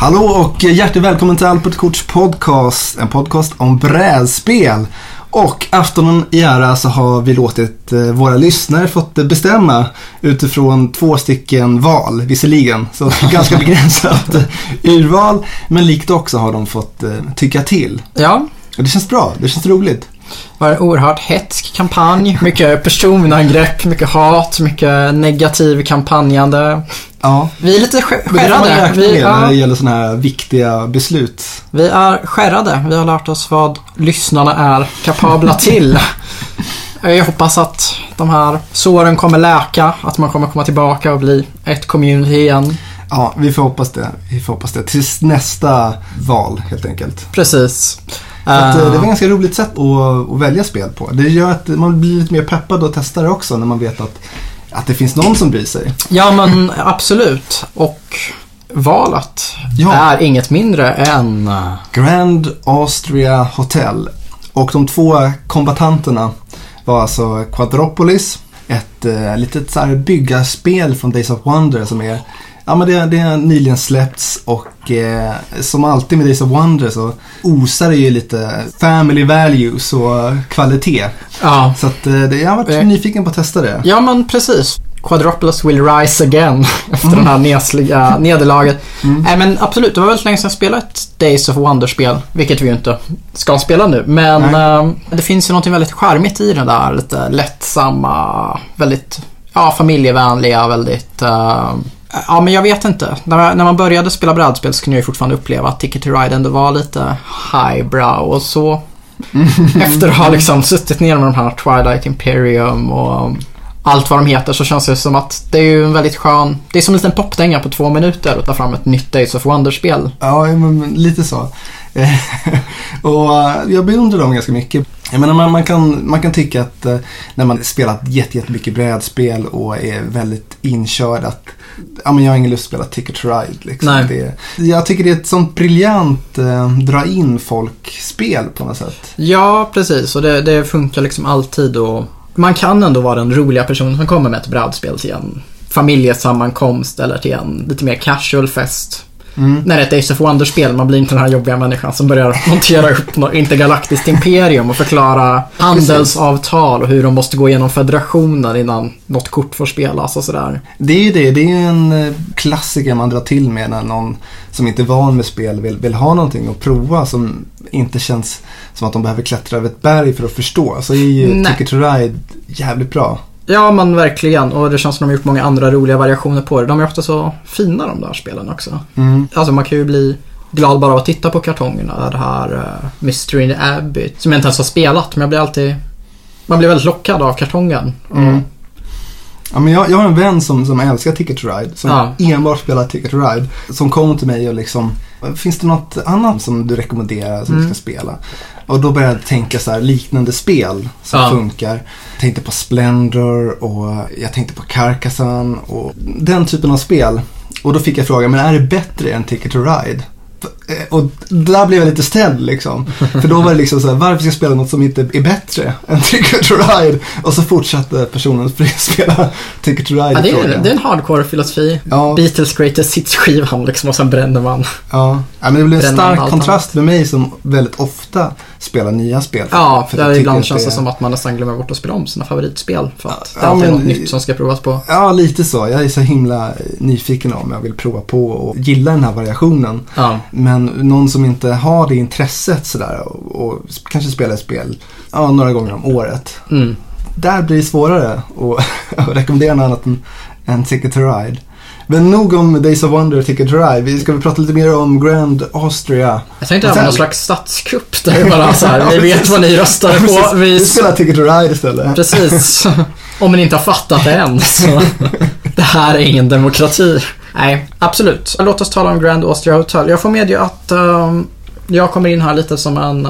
Hallå och hjärtligt välkommen till Allt på ett Korts podcast, en podcast om brädspel. Och aftonen i ära så har vi låtit våra lyssnare fått bestämma utifrån 2 stycken val, visserligen. Så ganska begränsat urval, men likt också har de fått tycka till. Ja. Och det känns bra, det känns roligt. Det var en oerhört hetsk kampanj, mycket personangrepp, mycket hat, mycket negativ kampanjande. Ja. Vi är lite skärrade. När det gäller sådana här viktiga beslut. Vi är skärrade. Vi har lärt oss vad lyssnarna är kapabla till. Jag hoppas att de här såren kommer läka, att man kommer komma tillbaka och bli ett community igen. Ja, vi får hoppas det. Vi får hoppas det tills nästa val helt enkelt. Precis. Att det var ett ganska roligt sätt att välja spel på. Det gör att man blir lite mer peppad och testar det också när man vet att det finns någon som bryr sig. Ja, men absolut. Och valet är inget mindre än Grand Austria Hotel. Och de 2 kombatanterna var alltså Quadropolis, ett litet så här byggarspel från Days of Wonder som är... Ja, men det nyligen släppts och som alltid med Days of Wonder så osar det ju lite family values och kvalitet. Ja. Så att, jag har varit nyfiken på att testa det. Ja, men precis. Quadropolis will rise again efter den här nesliga nederlaget. Men absolut, det var väldigt länge sedan jag spelade ett Days of Wonder-spel, vilket vi ju inte ska spela nu. Men det finns ju något väldigt charmigt i den där lite lättsamma, väldigt familjevänliga, väldigt... Ja, men jag vet inte. När man började spela brädspel så kunde jag ju fortfarande uppleva att Ticket to Ride ändå var lite highbrow och så. Efter att ha liksom suttit ner med de här Twilight Imperium och allt vad de heter, så känns det som att det är ju en väldigt skön... Det är som en liten popdänga på 2 minuter att ta fram ett nytt Days of Wonder-spel. Ja, men lite så. Och jag beundrar dem ganska mycket. Jag menar, man kan tycka att när man spelat jättemycket brädspel och är väldigt inkörd att men jag har ingen lust att spela Ticket to Ride liksom. Jag tycker det är ett sånt briljant dra in folk-spel på något sätt. Ja, precis. Och det funkar liksom alltid. Och man kan ändå vara den roliga personen som kommer med ett brädspel till en familjesammankomst eller till en lite mer casual fest. När det är ett Ace of Wonder-spel, man blir inte den här jobbiga människan som börjar montera upp något intergalaktiskt imperium och förklara handelsavtal och hur de måste gå igenom federationen innan något kort får spelas och sådär. Det är ju det är en klassiker man drar till med när någon som inte är van med spel vill ha någonting att prova som inte känns som att de behöver klättra över ett berg för att förstå. Så är ju Ticket to Ride jävligt bra. Ja, men verkligen. Och det känns som de har gjort många andra roliga variationer på det. De är ofta så fina, de där spelen också. Alltså man kan ju bli glad bara av att titta på kartongerna. Det här Mystery in the Abbey, som jag inte ens har spelat, men jag blir alltid... Man blir väldigt lockad av kartongen. Ja, men jag har en vän som älskar Ticket to Ride, som enbart spelar Ticket to Ride, som kom till mig och liksom: finns det något annat som du rekommenderar som du ska spela? Och då började jag tänka så här, liknande spel som funkar. Jag tänkte på Splendor och jag tänkte på Carcassan och den typen av spel. Och då fick jag frågan, men är det bättre än Ticket to Ride? Och där blev jag lite ställd liksom. För då var det liksom så här, varför ska jag spela något som inte är bättre än Ticket to Ride? Och så fortsatte personen att spela Ticket to Ride. Det är en hardcore filosofi. Beatles Greatest Hits skivan liksom, och sen bränner man. Men det blev en stark kontrast med mig som väldigt ofta spelar nya spel. För ibland känns det som att man nästan glömmer bort att spela om sina favoritspel för att det alltid är något nytt som ska provas på. Ja, lite så. Jag är så himla nyfiken om jag vill prova på och gilla den här variationen. Men någon som inte har det intresset sådär och kanske spelar spel några gånger om året. Där blir det svårare att rekommendera något annat än Ticket to Ride. Men nog om Days of Wonder och Ticket to Ride. Vi ska prata lite mer om Grand Austria. Jag tänkte ha någon slags statskupp där bara så här, vi vet vad ni röstade på. Vi spelar Ticket to Ride istället. Precis. Om ni inte har fattat det än, så det här är ingen demokrati. Nej, absolut. Låt oss tala om Grand Austria Hotel. Jag får medge att jag kommer in här lite som en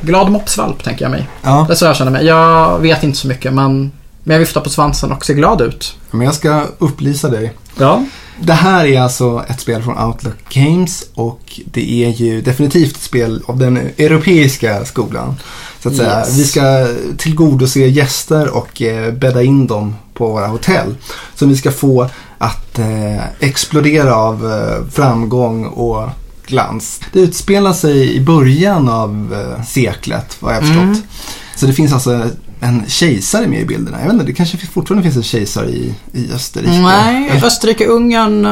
glad moppsvalp, tänker jag mig. Det är så jag känner mig. Jag vet inte så mycket, men jag viftar på svansen och ser glad ut. Men jag ska upplysa dig. Ja. Det här är alltså ett spel från Outlook Games och det är ju definitivt ett spel av den europeiska skolan, så att säga. Vi ska tillgodose gäster och bädda in dem på våra hotell. Så vi ska få att explodera av framgång och glans. Det utspelar sig i början av seklet, vad jag har förstått. Mm. Så det finns alltså en kejsare med i bilderna. Jag vet inte, det kanske fortfarande finns en kejsare i Österrike. Nej, Österrike-Ungern,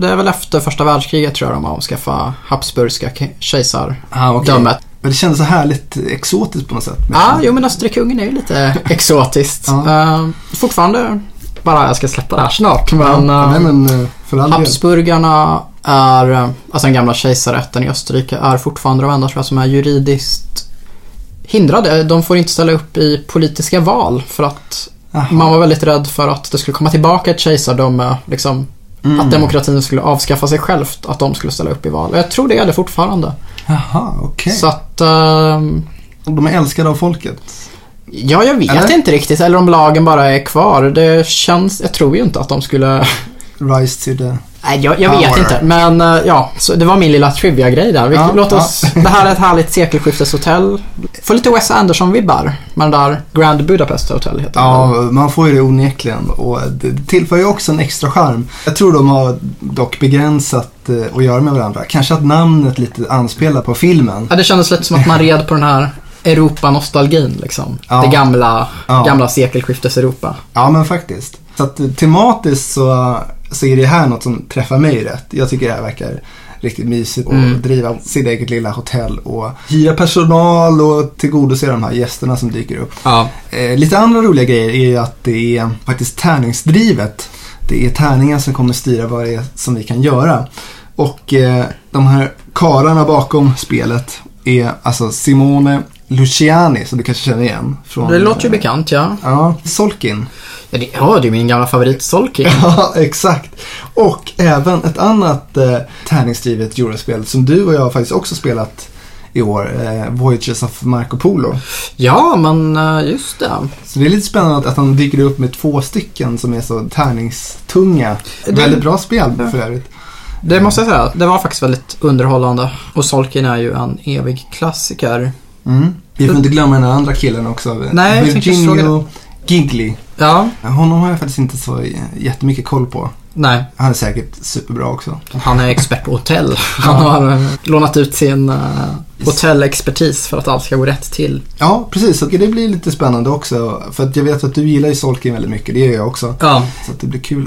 det är väl efter första världskriget tror jag de har avskaffat habsburgska kejsardömet. Men det kändes så härligt exotiskt på något sätt. Jo, men Österrike-Ungern är ju lite exotiskt. Fortfarande bara, jag ska släppa det här snart. Men habsburgarna är, alltså den gamla kejsarätten i Österrike är fortfarande de enda som är juridiskt hindrade. De får inte ställa upp i politiska val för att man var väldigt rädd för att det skulle komma tillbaka ett kejsardöme, liksom, att demokratin skulle avskaffa sig självt, att de skulle ställa upp i val. Jag tror det är det fortfarande. Jaha, okej. Så att... de är älskade av folket? Ja, jag vet inte riktigt. Eller om lagen bara är kvar. Det känns... Jag tror ju inte att de skulle... Rise to the... Nej, jag vet inte. Men ja, så det var min lilla trivia-grej där. Det här är ett härligt sekelskifteshotell. Får lite Wes Anderson-vibbar. Men det där Grand Budapest Hotel heter det. Man får ju det onekligen. Och det tillför ju också en extra charm. Jag tror de har dock begränsat att göra med varandra. Kanske att namnet lite anspelar på filmen. Ja, det kändes lite som att man red på den här Europa-nostalgin, liksom. Ja. Det gamla sekelskiftes-Europa. Ja, men faktiskt. Så att tematiskt så är det här något som träffar mig rätt. Jag tycker det här verkar riktigt mysigt. Och driva sitt eget lilla hotell och hyra personal och tillgodose de här gästerna som dyker upp. Lite andra roliga grejer är ju att det är faktiskt tärningsdrivet. Det är tärningar som kommer styra vad det är som vi kan göra. Och de här karlarna bakom spelet är alltså Simone Luciani, som du kanske känner igen från, det låter ju bekant, ja. Solkin. Det är min gamla favorit, Solkin. Ja, exakt. Och även ett annat tärningsdrivet eurospel som du och jag faktiskt också spelat i år, Voyages of Marco Polo. Ja, men just det. Så det är lite spännande att han dyker upp med 2 stycken som är så tärningstunga. Väldigt bra spel för övrigt. Det måste jag säga, det var faktiskt väldigt underhållande. Och Solkin är ju en evig klassiker. Vi får inte glömma den andra killen också. Nej, Virginia Ginkley. Ja. Honom har jag faktiskt inte så jättemycket koll på. Nej. Han är säkert superbra också. Han är expert på hotell. Han har lånat ut sin hotellexpertis för att allt ska gå rätt till. Ja, precis. Så det blir lite spännande också. För att jag vet att du gillar ju Solkin väldigt mycket. Det gör jag också. Ja. Så att det blir kul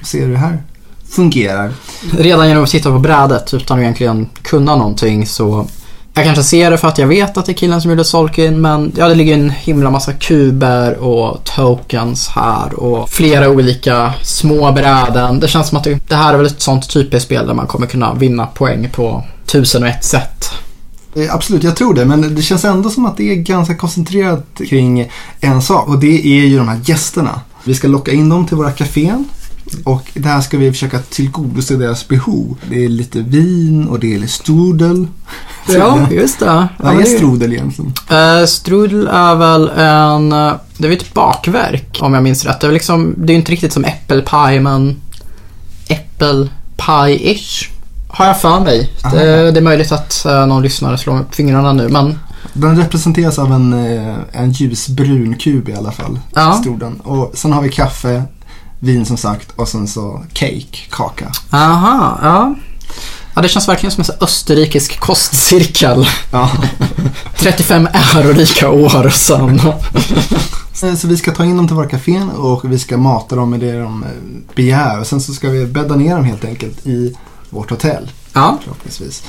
att se hur det här fungerar. Redan genom att sitta på brädet utan att egentligen kunna någonting så... Jag kanske ser det för att jag vet att det är killen som gjorde Solkin, men det ligger en himla massa kuber och tokens här och flera olika små bräden. Det känns som att det här är väl ett sånt typiskt spel där man kommer kunna vinna poäng på 1001 sätt. Absolut, jag tror det, men det känns ändå som att det är ganska koncentrerat kring en sak, och det är ju de här gästerna. Vi ska locka in dem till våra kafén. Och där ska vi försöka tillgodose deras behov. Det är lite vin och det är lite strudel. Ja, just det. Vad är strudel egentligen? Strudel är väl det är ett bakverk, om jag minns rätt. Det är liksom, det är inte riktigt som äppelpaj, men äppelpaj-ish har jag för mig. Det är möjligt att någon lyssnare slår upp fingrarna nu, men... Den representeras av en ljusbrun kub i alla fall, strudel. Och sen har vi kaffe, vin som sagt, och sen så cake, kaka. Aha, ja. Ja, det känns verkligen som en österrikisk kostcirkel. Ja. 35 ärorika år sedan. Så vi ska ta in dem till våra kafén och vi ska mata dem med det de begär. Och sen så ska vi bädda ner dem helt enkelt i vårt hotell. Ja. Förhoppningsvis.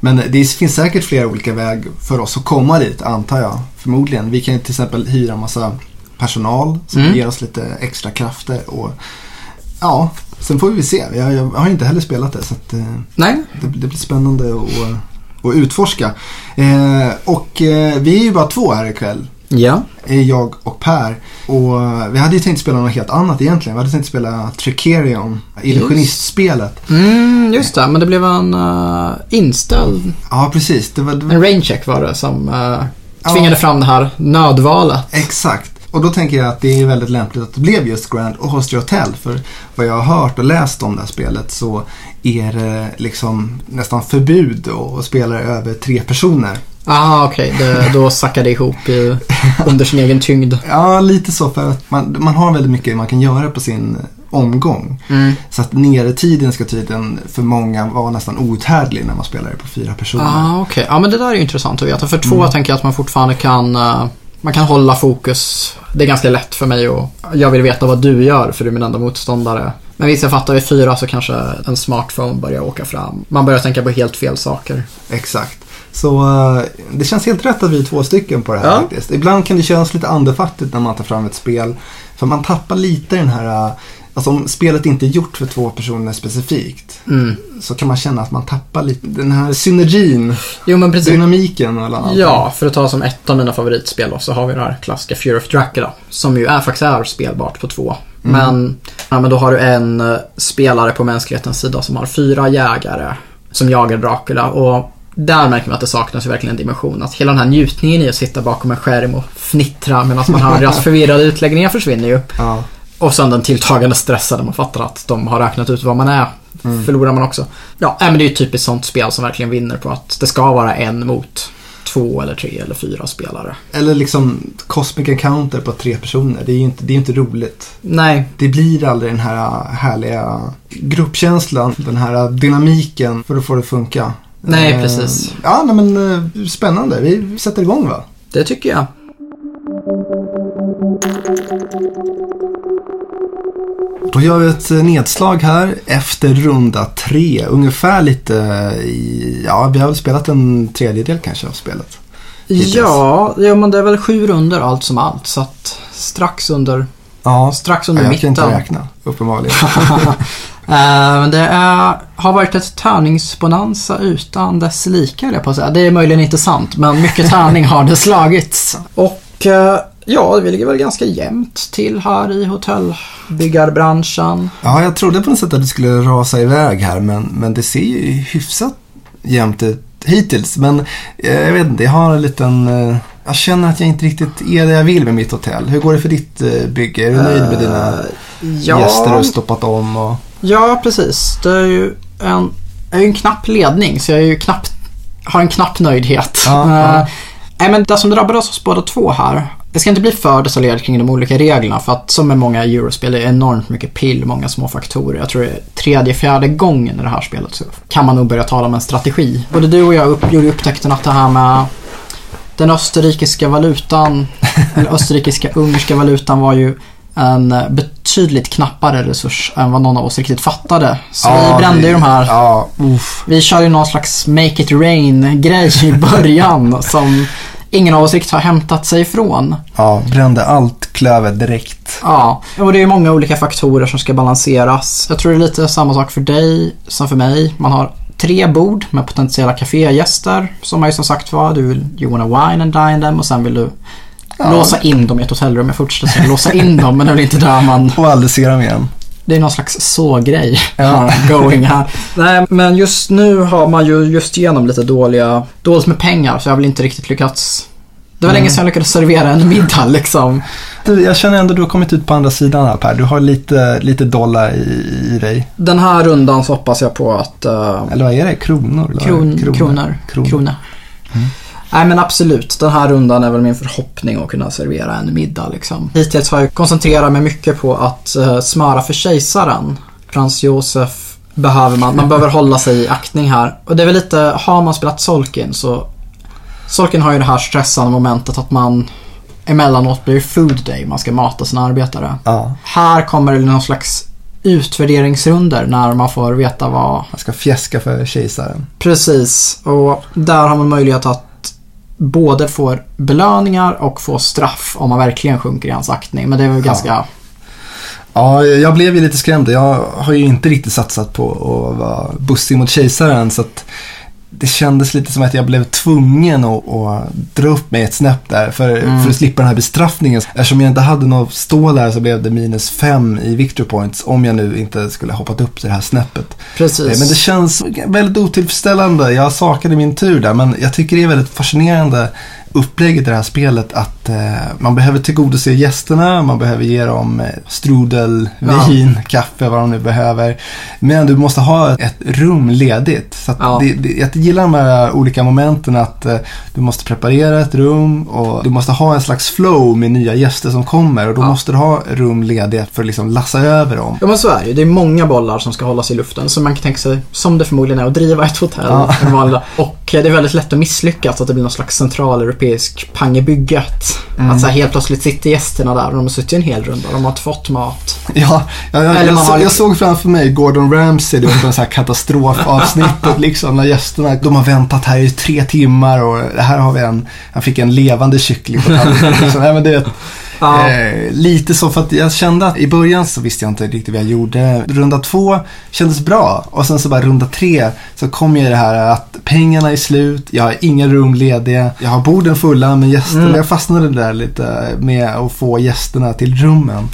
Men det finns säkert flera olika väg för oss att komma dit, antar jag. Förmodligen. Vi kan till exempel hyra en massa personal som ger oss lite extra krafter och sen får vi se. Jag har inte heller spelat det, så att, det blir spännande att utforska. Vi är ju bara 2 här ikväll. Ja. Jag och Per. Och vi hade ju tänkt spela något helt annat egentligen. Vi hade tänkt spela Trickerion, illusionistspelet. Just det, men det blev en inställd. Ja, precis. Det var en raincheck var det som tvingade fram det här nödvalet. Exakt. Och då tänker jag att det är väldigt lämpligt att det blev just Grand Austria Hotel. För vad jag har hört och läst om det här spelet så är det liksom nästan förbud att spela över 3 personer. Ah, okej. Okay. Då sackar det ihop under sin egen tyngd. Ja, lite så, för att man har väldigt mycket man kan göra på sin omgång. Så att neretiden ska tydligen för många vara nästan outhärdlig när man spelar det på 4 personer. Okej. Ja, men det där är ju intressant att veta. För 2 tänker jag att man fortfarande kan... Man kan hålla fokus. Det är ganska lätt för mig och jag vill veta vad du gör, för du är min enda motståndare. Men visst, jag fattar vid 4 så kanske en smartphone börjar åka fram. Man börjar tänka på helt fel saker. Exakt. Så det känns helt rätt att vi är 2 stycken på det här faktiskt. Ibland kan det kännas lite andefattigt när man tar fram ett spel. För man tappar lite den här... Alltså om spelet inte är gjort för 2 personer specifikt, så kan man känna att man tappar lite den här synergin, dynamiken eller annat. Ja, för att ta som ett av mina favoritspel då, så har vi den här klassiska Fear of Dracula, som ju är faktiskt är spelbart på 2. Men då har du en spelare på mänsklighetens sida som har 4 jägare som jagar Dracula, och där märker man att det saknas verkligen en dimension. Att hela den här njutningen i att sitta bakom en skärm och fnittra medan man har deras förvirrade utläggningar försvinner ju. Ja. Och sen den tilltagande stressen när man fattar att de har räknat ut vad man är. Förlorar man också. Ja, men det är ju typiskt sånt spel som verkligen vinner på att det ska vara en mot 2 eller 3 eller 4 spelare. Eller liksom Cosmic Encounter på 3 personer. Det är ju inte roligt. Nej. Det blir aldrig den här härliga gruppkänslan, den här dynamiken för att få det att funka. Nej, precis. Ja, men spännande. Vi sätter igång, va? Det tycker jag. Då gör vi ett nedslag här efter runda 3. Ungefär lite i, ja, vi har väl spelat en 3/4 kanske av spelet. Ja, men det är väl 7 runder allt som allt. Så att strax under jag mitten. Jag kan inte räkna, uppenbarligen. Har varit ett tärningsbonanza utan dess lika, jag på att säga. Det är möjligen inte sant, men mycket tärning har det slagits. Och... Ja, vi ligger väl ganska jämnt till här i hotellbyggarbranschen. Ja, jag trodde på något sätt att det skulle rasa iväg här, men det ser ju hyfsat jämnt ut hittills. Men jag vet inte, jag har en liten... Jag känner att jag inte riktigt är det jag vill med mitt hotell. Hur går det för ditt bygge? Är du nöjd med dina gäster och stoppat om? Och... Ja, precis. Det är ju en knapp ledning, så jag är ju knappt, har en knapp nöjdhet. Nej, men det som drabbar oss båda 2 här... Det ska inte bli för detaljerat kring de olika reglerna, för att som med många eurospel är det enormt mycket pill, många små faktorer. Jag tror det är 3/4 gången i det här spelet så kan man nog börja tala om en strategi. Både du och jag gjorde upptäckten att det här med den österrikiska valutan, eller österrikiska-ungerska valutan, var ju en betydligt knappare resurs än vad någon av oss riktigt fattade. Så vi brände ju de här. Vi kör ju någon slags make it rain-grej i början som... Ingen av oss riktigt har hämtat sig ifrån. Ja, brände allt klöver direkt. Ja, och det är många olika faktorer som ska balanseras. Jag tror det är lite samma sak för dig som för mig. Man har 3 bord med potentiella kafégäster som är, som sagt, vad du vill, you wanna wine and dine them, och sen vill du låsa in dem i ett hotellrum. Jag fortsätter låsa in dem, men det är väl inte där man... Och aldrig se dem igen. Det är någon slags så-grej going här. Nej, men just nu har man ju just genom lite dåligt med pengar, så jag har väl inte riktigt lyckats. Det var länge sedan jag lyckades servera en middag liksom. Du, jag känner ändå att du har kommit ut på andra sidan här, Per. Du har lite dollar i dig. Den här rundan så hoppas jag på att... Eller vad är det? Kronor. Nej, men absolut, den här rundan är väl min förhoppning att kunna servera en middag liksom. Hittills har jag koncentrerat mig mycket på att smöra för kejsaren. Frans Josef behöver man behöver hålla sig i aktning här. Och det är väl lite, har man spelat Solkin, så Solkin har ju det här stressande momentet att man emellanåt blir food day, man ska mata sina arbetare. Här kommer det någon slags utvärderingsrunder när man får veta vad man ska fjäska för kejsaren. Precis, och där har man möjlighet att både får belöningar och får straff om man verkligen sjunker i hans aktning. Men det är väl ganska... Ja, jag blev ju lite skrämd. Jag har ju inte riktigt satsat på att vara bussig mot kejsaren, så att det kändes lite som att jag blev tvungen att dra upp mig ett snäpp där för att slippa den här bestraffningen. Eftersom jag inte hade något stå där, så blev det -5 i victory points om jag nu inte skulle hoppat upp till det här snäppet. Precis. Men det känns väldigt otillfredsställande. Jag saknade min tur där, men jag tycker det är väldigt fascinerande upplägget i det här spelet att man behöver tillgodose gästerna, man behöver ge dem strudel, vin, kaffe, vad de nu behöver. Men du måste ha ett rum ledigt. Så att jag gillar de här olika momenten att du måste preparera ett rum och du måste ha en slags flow med nya gäster som kommer och då måste du ha rum ledigt för att liksom lassa över dem. Ja, men så är det ju. Det är många bollar som ska hållas i luften, så man kan tänka sig, som det förmodligen är att driva ett hotell en vanlig. Och det är väldigt lätt att misslyckas att det blir någon slags centraleuropeisk pang i bygget. Att så här, helt plötsligt sitter gästerna där och de har suttit en hel runda och de har inte fått mat. Jag såg framför mig Gordon Ramsay, det var en så här katastrofavsnittet liksom, när gästerna, de har väntat här i 3 timmar och här har vi han fick en levande kyckling på tallriken liksom. Nej, men det är ett lite så, för att jag kände att i början så visste jag inte riktigt vad jag gjorde. Runda 2 kändes bra och sen så bara runda 3 så kom jag i det här att pengarna är slut, jag har inga rum lediga, jag har borden fulla men gästerna, jag fastnade där lite med att få gästerna till rummen.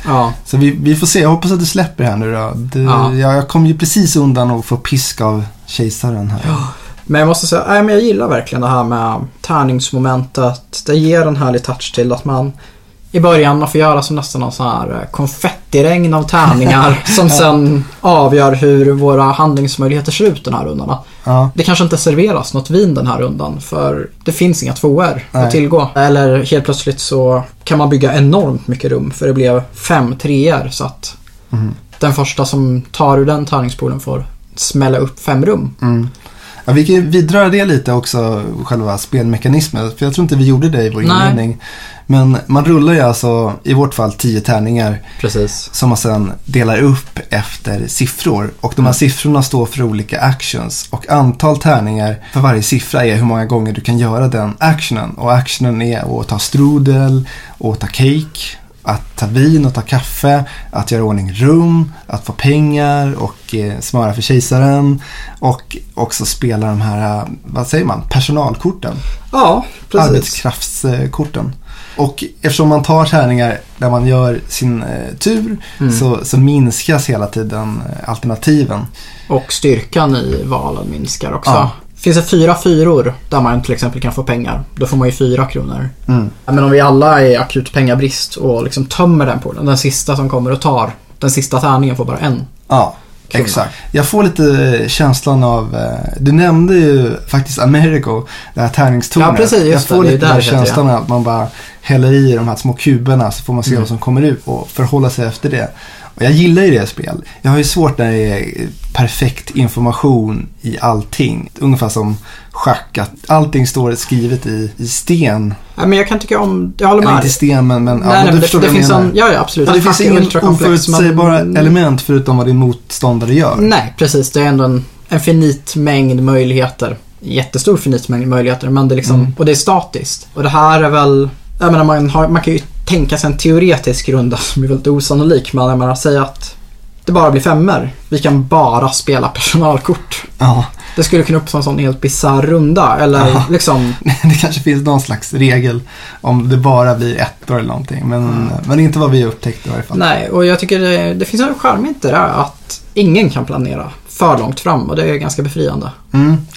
Så vi får se, jag hoppas att du släpper här nu då. Jag kom ju precis undan och få pisk av kejsaren här. Men jag måste säga, men jag gillar verkligen det här med tärningsmomentet. Det ger en härlig touch till att man i början man får göra som nästan någon sån här konfettiregn av tärningar som sen avgör hur våra handlingsmöjligheter ser ut den här rundan. Det kanske inte serveras något vin den här rundan för det finns inga tvåor att tillgå. Eller helt plötsligt så kan man bygga enormt mycket rum för det blev 5 treor så att den första som tar ur den tärningspoolen får smälla upp 5 rum. Ja, vi kan vidröra det lite också, själva spelmekanismen, för jag tror inte vi gjorde det i vår inledning. Men man rullar ju alltså, i vårt fall, 10 tärningar. Precis. Som man sedan delar upp efter siffror. Och de här siffrorna står för olika actions. Och antal tärningar för varje siffra är hur många gånger du kan göra den actionen. Och actionen är att ta strudel, att ta cake, att ta vin och ta kaffe, att göra ordning rum, att få pengar och smöra för kejsaren och också spela de här, vad säger man, personalkorten. Ja, precis. Arbetskraftskorten. Och eftersom man tar tärningar där man gör sin tur så minskas hela tiden alternativen. Och styrkan i valen minskar också. Ja. Finns det 4 fyror där man till exempel kan få pengar. Då får man ju 4 kronor. Men om vi alla är akut pengabrist och liksom tömmer den på den sista som kommer och tar den sista tärningen får bara 1 krona. Exakt. Jag får lite känslan av, du nämnde ju faktiskt Amerigo, det här tärningstornet. Ja, precis, jag får lite där känslan att man bara häller i de här små kuberna så får man se vad som kommer ut och förhålla sig efter det. Och jag gillar ju det här spel. Jag har ju svårt när det är perfekt information i allting. Ungefär som schack, att allting står skrivet i sten. Ja, men jag kan tycka om, jag håller med. Eller inte sten, men det finns en, ja absolut. Ja, det finns inget oförutsägbara element förutom vad din motståndare gör. Nej, precis. Det är ändå en finit mängd möjligheter. Jättestor finit mängd möjligheter, men det är liksom, och det är statiskt. Och det här är väl, jag menar, man kan ju tänka sig en teoretisk runda som är väldigt osannolik. Men jag menar, säg att det bara blir 5-er. Vi kan bara spela personalkort. Ja. Det skulle kunna uppstå en sån helt bizarr runda. Eller liksom... Det kanske finns någon slags regel om det bara blir 1-or eller någonting. Men inte vad vi upptäckte i varje fall. Nej, och jag tycker det finns en charm inte där att ingen kan planera för långt fram. Och det är ganska befriande.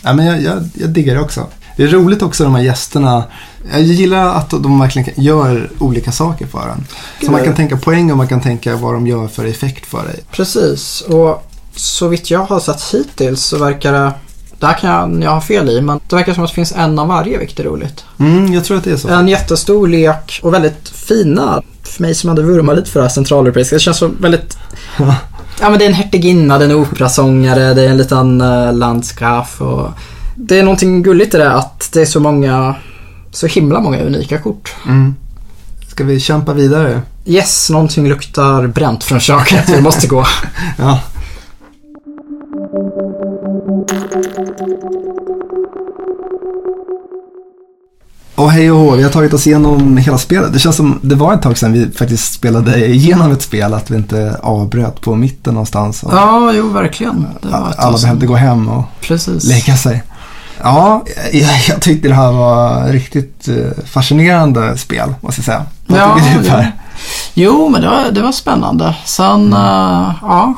Ja, men jag diggar det också. Det är roligt också de här gästerna. Jag gillar att de verkligen gör olika saker för en. Så man kan tänka poäng och man kan tänka vad de gör för effekt för dig. Precis, och så vitt jag har sett hittills så verkar det... Där kan jag ha fel i, men det verkar som att det finns en av varje, vilket är roligt. Jag tror att det är så. En jättestor lek och väldigt fina. För mig som hade vurmat lite för det här centraleuropeiska, det känns som väldigt... Ja, men det är en hertiginna, det är en operasångare, det är en liten landskap och... Det är någonting gulligt i det att det är så himla många unika kort. Ska vi kämpa vidare? Yes, någonting luktar bränt från köket. Vi måste gå. Ja. Och hej och hå, vi har tagit oss igenom hela spelet. Det känns som det var ett tag sedan vi faktiskt spelade igenom ett spel, att vi inte avbröt på mitten någonstans. Ja, jo, verkligen. Det var alla behövde gå hem och lägga sig. Ja, jag tyckte det här var riktigt fascinerande spel, måste jag säga. Ja, jo, men det var spännande. Sen,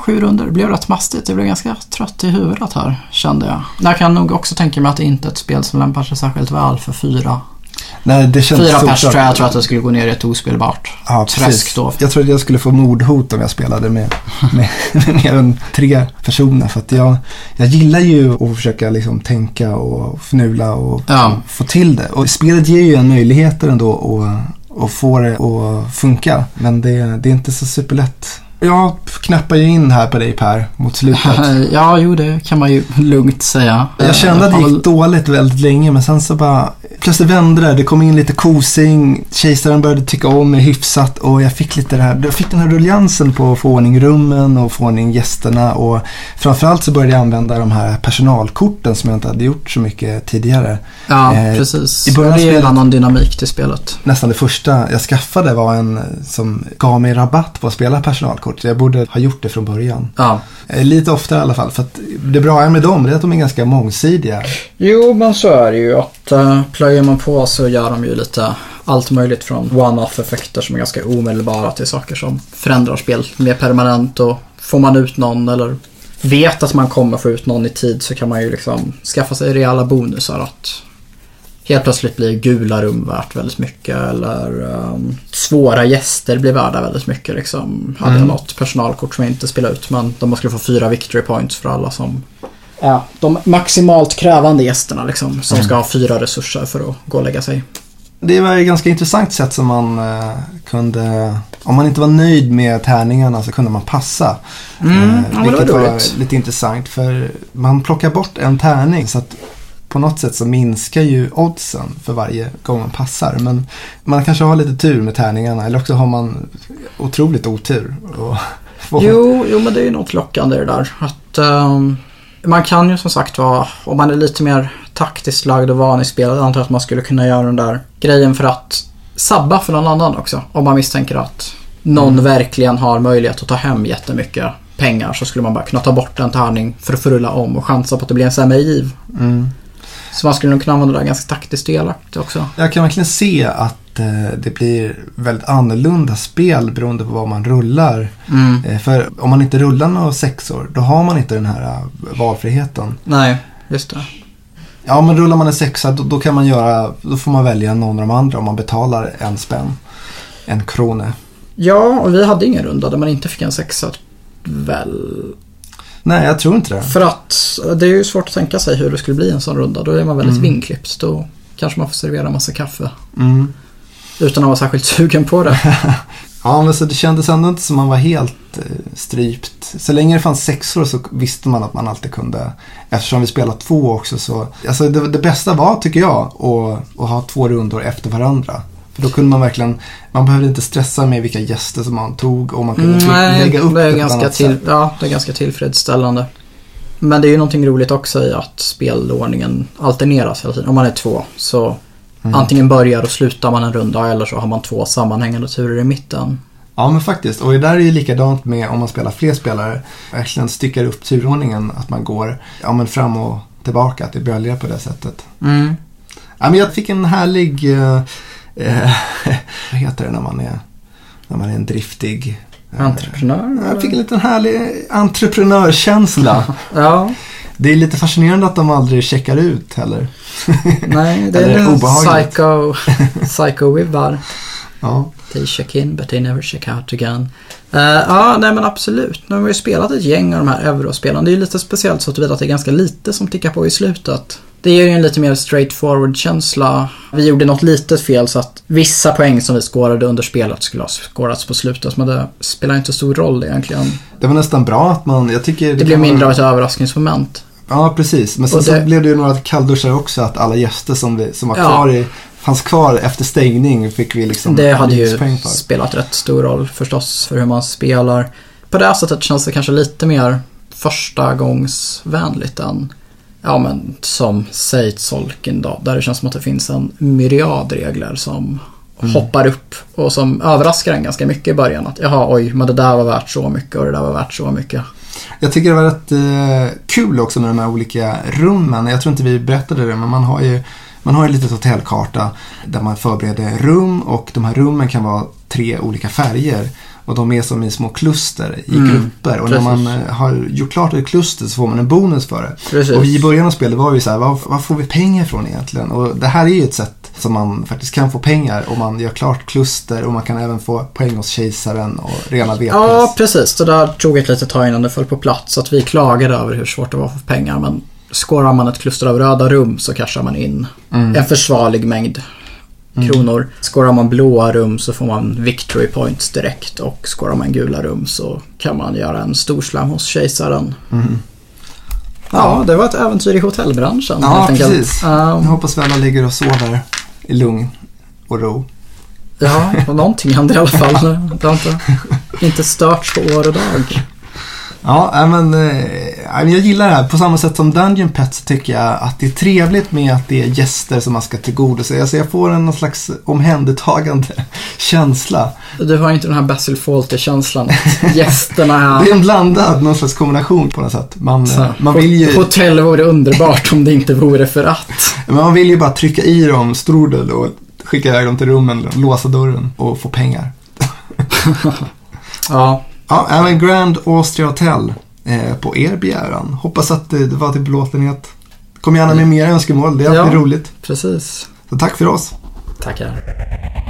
7 runder, det blev rätt mastigt. Jag blev ganska trött i huvudet här, kände jag. Jag kan nog också tänka mig att det inte är ett spel som lämpar sig särskilt väl för 4 Nej, det känns 4 pers tror jag att det skulle gå ner rätt ospelbart. Ja, precis. Då. Jag trodde jag skulle få mordhot om jag spelade med mer än 3 personer. För att jag gillar ju att försöka liksom tänka och fnula och få till det. Och spelet ger ju en möjlighet ändå att få det att funka. Men det är inte så superlätt. Jag knappar ju in här på dig, Per, mot slutet. Ja, jo, det kan man ju lugnt säga. Jag kände att det gick dåligt väldigt länge, men sen så bara plötsligt vände det. Det kom in lite kosing. Kejsaren började tycka om mig hyfsat och jag fick lite det här. Jag fick den här ruljansen på att få ordning rummen och få ordning gästerna, och framförallt så började jag använda de här personalkorten som jag inte hade gjort så mycket tidigare. Ja, precis. I början det är någon dynamik till spelet. Nästan det första jag skaffade var en som gav mig rabatt på att spela personalkort. Jag borde ha gjort det från början. Ja. Lite oftare i alla fall. För att det bra är med dem är att de är ganska mångsidiga. Jo, men så är det ju att plöjer man på så gör de ju lite allt möjligt, från one-off-effekter som är ganska omedelbara till saker som förändrar spel mer permanent. Och får man ut någon eller vet att man kommer få ut någon i tid, så kan man ju liksom skaffa sig reala bonusar. Att helt plötsligt blir gula rum värt väldigt mycket, eller svåra gäster blir värda väldigt mycket. Liksom. Hade jag något personalkort som jag inte spelade ut, men de skulle få 4 victory points för alla som... Ja, de maximalt krävande gästerna liksom, som ska ha 4 resurser för att gå och lägga sig. Det var ju ganska intressant sätt som man kunde... Om man inte var nöjd med tärningarna så kunde man passa. Vilket var lite intressant, för man plockar bort en tärning så att... På något sätt så minskar ju oddsen för varje gång man passar. Men man kanske har lite tur med tärningarna, eller också har man otroligt otur. Jo, men det är ju något lockande det där. Att, man kan ju som sagt vara, om man är lite mer taktiskt lagd och van i spelet, antar att man skulle kunna göra den där grejen för att sabba för någon annan också. Om man misstänker att någon verkligen har möjlighet att ta hem jättemycket pengar, så skulle man bara kunna ta bort en tärning för att förrulla om och chansa på att det blir en sämre giv. Så man skulle nog kunna använda det ganska taktiskt och elakt också. Jag kan verkligen se att det blir väldigt annorlunda spel beroende på vad man rullar. För om man inte rullar några 6-or, då har man inte den här valfriheten. Nej, just det. Ja, men rullar man en 6-a, då kan man göra, då får man välja någon av de andra om man betalar en spänn, en krona. Ja, och vi hade ingen runda där man inte fick en 6-a, väl... Nej, jag tror inte det. För att det är ju svårt att tänka sig hur det skulle bli en sån runda. Då är man väldigt vinklippt. Då kanske man får servera en massa kaffe. Utan att vara särskilt sugen på det. Ja, men så det kändes ändå inte som man var helt strypt. Så länge det fanns 6-or så visste man att man alltid kunde. Eftersom vi spelade 2 också så... Alltså det bästa var, tycker jag, att ha 2 rundor efter varandra. För då kunde man verkligen... Man behövde inte stressa med vilka gäster som man tog, och man kunde lägga upp det ganska det är ganska tillfredsställande. Men det är ju någonting roligt också i att spelordningen alterneras hela tiden. Om man är 2 så antingen börjar och slutar man en runda, eller så har man 2 sammanhängande turer i mitten. Ja, men faktiskt. Och det där är ju likadant med om man spelar fler spelare. Verkligen styckar upp turordningen, att man går fram och tillbaka, att det böljar på det sättet. Ja, men jag fick en härlig... vad heter det när man är en driftig entreprenör? Jag fick en liten härlig entreprenörkänsla. Ja. Det är lite fascinerande att de aldrig checkar ut heller. Nej, det är en psycho-vibbar. Ja. They check in but they never check out again. Nej, men absolut. Nu har vi ju spelat ett gäng av de här eurospelen. Det är ju lite speciellt så att det är ganska lite som tickar på i slutet. Det är ju en lite mer straightforward-känsla. Vi gjorde något litet fel så att vissa poäng som vi skårade under spelet skulle ha skårats på slutet. Men det spelar inte stor roll egentligen. Det var nästan bra att man... Jag tycker det blev mindre av ett överraskningsmoment. Ja, precis. Men sen blev det ju några kallduschar också, att alla gäster som var kvar i... Hans kvar efter stängning fick vi liksom... Det hade ju spelat rätt stor roll förstås för hur man spelar. På det här sättet känns det kanske lite mer förstagångsvänligt än... Ja, men som säg Solkin då, där det känns som att det finns en myriad regler som hoppar upp och som överraskar en ganska mycket i början. Att jaha, oj, men det där var värt så mycket och det där var värt så mycket. Jag tycker det var rätt kul också med de här olika rummen. Jag tror inte vi berättade det, men man har ju lite hotellkarta där man förbereder rum, och de här rummen kan vara 3 olika färger. Och de är som i små kluster i grupper. Och när man har gjort klart ett kluster så får man en bonus för det. Precis. Och i början av spelet var vi så här, vad får vi pengar från egentligen? Och det här är ju ett sätt så man faktiskt kan få pengar och man gör klart kluster och man kan även få poäng hos kejsaren och rena V+. Ja, precis. Det där tog ett litet tag innan det föll på plats, så att vi klagade över hur svårt det var för pengar, men skårar man ett kluster av röda rum så cashar man in en försvarlig mängd kronor. Skårar man blåa rum så får man victory points direkt, och skårar man gula rum så kan man göra en stor slam hos kejsaren. Ja, det var ett äventyr i hotellbranschen. Ja, precis. Jag hoppas vi alla ligger och sover i lugn och ro. Ja, och någonting händer i alla fall. Det har inte stört på år och dag. Ja, men jag gillar det här. På samma sätt som Dungeon Pets tycker jag att det är trevligt med att det är gäster som man ska tillgodose. Alltså jag får en slags omhändertagande känsla. Du har inte den här Basil Fawlty-känslan att gästerna... Det är en blandad, någon slags kombination på något sätt. Man vill ju... Hotell vore underbart om det inte vore för att... Men man vill ju bara trycka i dem, strudel, och skicka iväg dem till rummen, låsa dörren och få pengar. Ja... Ja, även Grand Austria Hotel på er begäran. Hoppas att det var till belåtenhet. Kom gärna med mer önskemål, det är alltid roligt. Precis. Så tack för oss. Tackar.